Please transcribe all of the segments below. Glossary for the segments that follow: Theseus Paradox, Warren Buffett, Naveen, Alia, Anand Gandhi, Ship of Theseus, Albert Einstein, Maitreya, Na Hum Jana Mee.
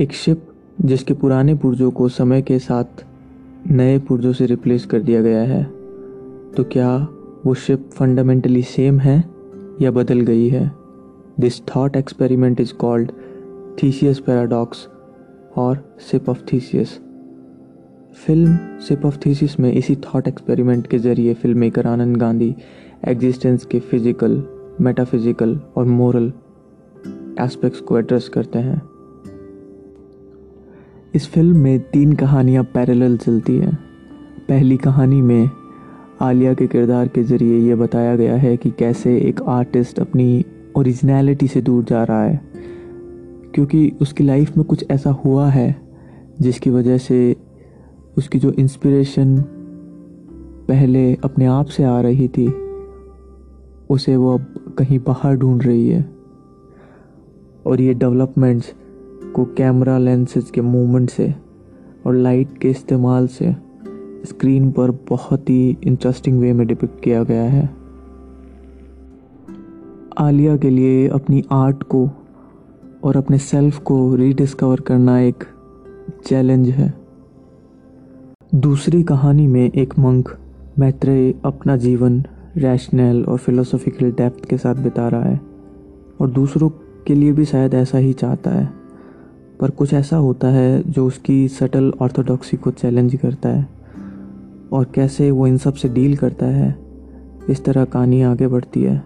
एक शिप जिसके पुराने पुर्जों को समय के साथ नए पुर्जों से रिप्लेस कर दिया गया है, तो क्या वो शिप फंडामेंटली सेम है या बदल गई है? This thought experiment is called Theseus paradox और ship of Theseus. Film ship of Theseus में इसी थॉट एक्सपेरिमेंट के जरिए film maker Anand Gandhi existence के फिजिकल, मेटाफिजिकल और मोरल एस्पेक्ट्स को एड्रेस करते हैं। इस फिल्म में तीन कहानियाँ पैरेलल चलती हैं। पहली कहानी में आलिया के किरदार के ज़रिए यह बताया गया है कि कैसे एक आर्टिस्ट अपनी ओरिजिनलिटी से दूर जा रहा है, क्योंकि उसकी लाइफ में कुछ ऐसा हुआ है जिसकी वजह से उसकी जो इंस्पिरेशन पहले अपने आप से आ रही थी उसे वो अब कहीं बाहर ढूंढ रही है। और ये डेवलपमेंट्स को कैमरा लेंसेज के मूवमेंट से और लाइट के इस्तेमाल से स्क्रीन पर बहुत ही इंटरेस्टिंग वे में डिपिक्ट किया गया है। आलिया के लिए अपनी आर्ट को और अपने सेल्फ को रीडिस्कवर करना एक चैलेंज है। दूसरी कहानी में एक मंक मैत्रेय अपना जीवन रैशनल और फिलोसॉफिकल डेप्थ के साथ बिता रहा है और दूसरों के लिए भी शायद ऐसा ही चाहता है, पर कुछ ऐसा होता है जो उसकी सटल ऑर्थोडॉक्सी को चैलेंज करता है और कैसे वो इन सब से डील करता है, इस तरह कहानी आगे बढ़ती है।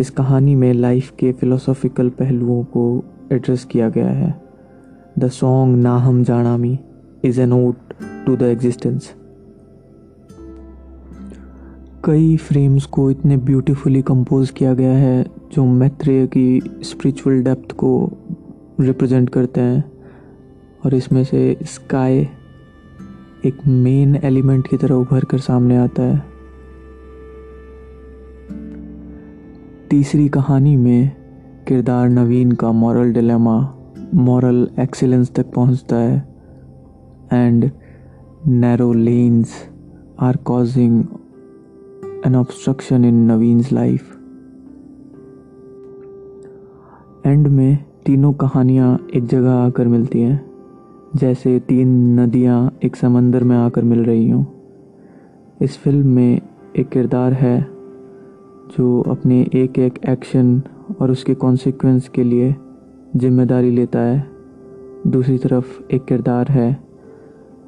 इस कहानी में लाइफ के फिलोसॉफिकल पहलुओं को एड्रेस किया गया है। द सॉन्ग ना हम जाना मी is an ode to the existence. कई फ्रेम्स को इतने ब्यूटीफुली कंपोज किया गया है जो मैत्रेय की स्पिरिचुअल डेप्थ को रिप्रेजेंट करते हैं, और इसमें से स्काई एक मेन एलिमेंट की तरह उभर कर सामने आता है। तीसरी कहानी में किरदार नवीन का मॉरल डिलेमा मॉरल एक्सीलेंस तक पहुंचता है, and narrow lens are causing an obstruction in Naveen's life. And में तीनों कहानियाँ एक जगह आकर मिलती हैं, जैसे तीन नदियाँ एक समंदर में आकर मिल रही हों। इस फिल्म में एक किरदार है जो अपने एक एक एक्शन और उसके कॉन्सिक्वेंस के लिए जिम्मेदारी लेता है। दूसरी तरफ एक किरदार है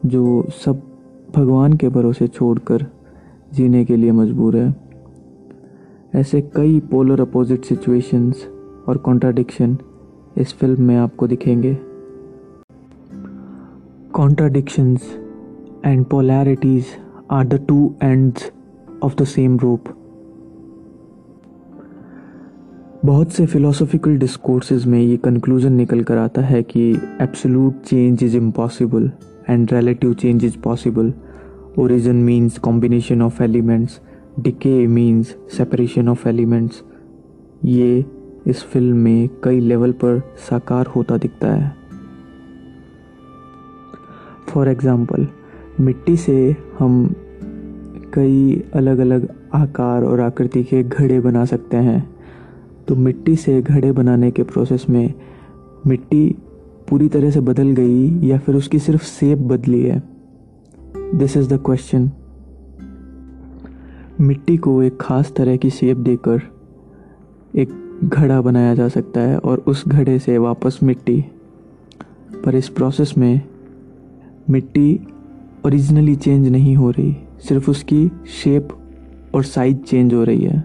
जो सब भगवान के भरोसे छोड़कर जीने के लिए मजबूर है। ऐसे कई पोलर अपोजिट सिचुएशंस और कॉन्ट्राडिक्शन इस फिल्म में आपको दिखेंगे। Contradictions and polarities are the two ends of the same rope. बहुत से फिलोसॉफिकल डिस्कोर्सेज में ये कंक्लूजन निकल कर आता है कि absolute change is impossible and relative change is possible. Origin means combination of elements, decay means separation of elements। ये इस फिल्म में कई लेवल पर साकार होता दिखता है। फॉर एग्ज़ाम्पल, मिट्टी से हम कई अलग अलग आकार और आकृति के घड़े बना सकते हैं। तो मिट्टी से घड़े बनाने के प्रोसेस में मिट्टी पूरी तरह से बदल गई या फिर उसकी सिर्फ शेप बदली है? This is the question. मिट्टी को एक ख़ास तरह की शेप देकर एक घड़ा बनाया जा सकता है और उस घड़े से वापस मिट्टी, पर इस प्रोसेस में मिट्टी ओरिजिनली चेंज नहीं हो रही, सिर्फ उसकी शेप और साइज चेंज हो रही है।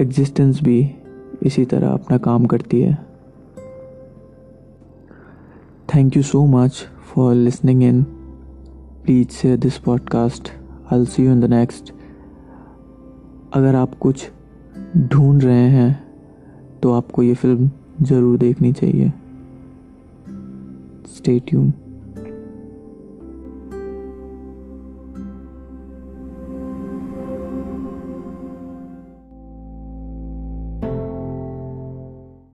एग्जिस्टेंस भी इसी तरह अपना काम करती है। Thank you so much for listening in. Please share this podcast. I'll see you in the next. अगर आप कुछ ढूंढ रहे हैं तो आपको ये फिल्म ज़रूर देखनी चाहिए। Stay tuned.